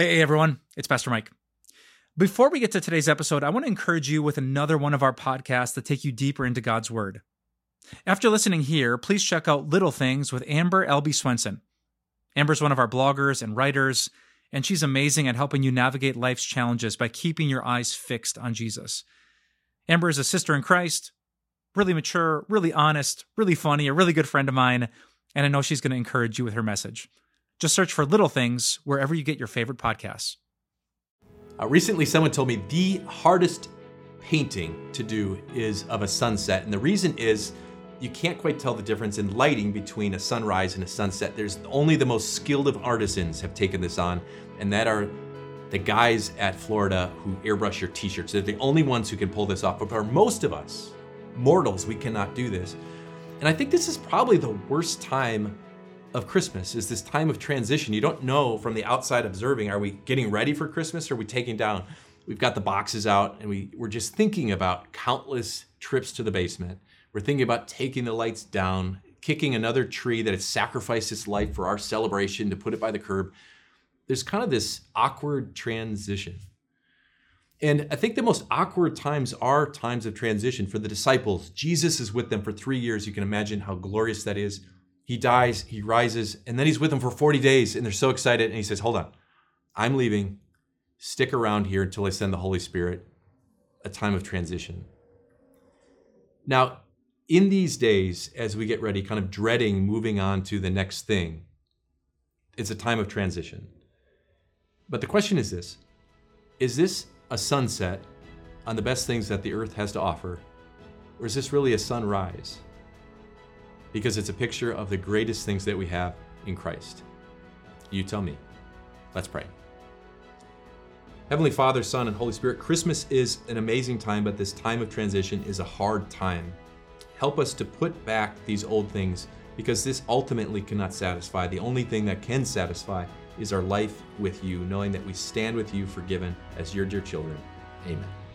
Hey everyone, it's Pastor Mike. Before we get to today's episode, I want to encourage you with another one of our podcasts that take you deeper into God's Word. After listening here, please check out Little Things with Amber L.B. Swenson. Amber's one of our bloggers and writers, and she's amazing at helping you navigate life's challenges by keeping your eyes fixed on Jesus. Amber is a sister in Christ, really mature, really honest, really funny, a really good friend of mine, and I know she's going to encourage you with her message. Just search for Little Things wherever you get your favorite podcasts. Recently, someone told me the hardest painting to do is of a sunset. And the reason is you can't quite tell the difference in lighting between a sunrise and a sunset. There's only the most skilled of artisans have taken this on, and that are the guys at Florida who airbrush your t-shirts. They're the only ones who can pull this off. But for most of us, mortals, we cannot do this. And I think this is probably the worst time of Christmas, is this time of transition. You don't know from the outside observing, are we getting ready for Christmas or are we taking down? We've got the boxes out and we're just thinking about countless trips to the basement. We're thinking about taking the lights down, kicking another tree that has sacrificed its life for our celebration to put it by the curb. There's kind of this awkward transition. And I think the most awkward times are times of transition for the disciples. Jesus is with them for 3 years. You can imagine how glorious that is. He dies, he rises, and then he's with them for 40 days, and they're so excited, and he says, hold on, I'm leaving. Stick around here until I send the Holy Spirit, a time of transition. Now, in these days, as we get ready, kind of dreading moving on to the next thing, it's a time of transition. But the question is this a sunset on the best things that the earth has to offer, or is this really a sunrise? Because it's a picture of the greatest things that we have in Christ. You tell me. Let's pray. Heavenly Father, Son, and Holy Spirit, Christmas is an amazing time, but this time of transition is a hard time. Help us to put back these old things, because this ultimately cannot satisfy. The only thing that can satisfy is our life with you, knowing that we stand with you forgiven as your dear children. Amen.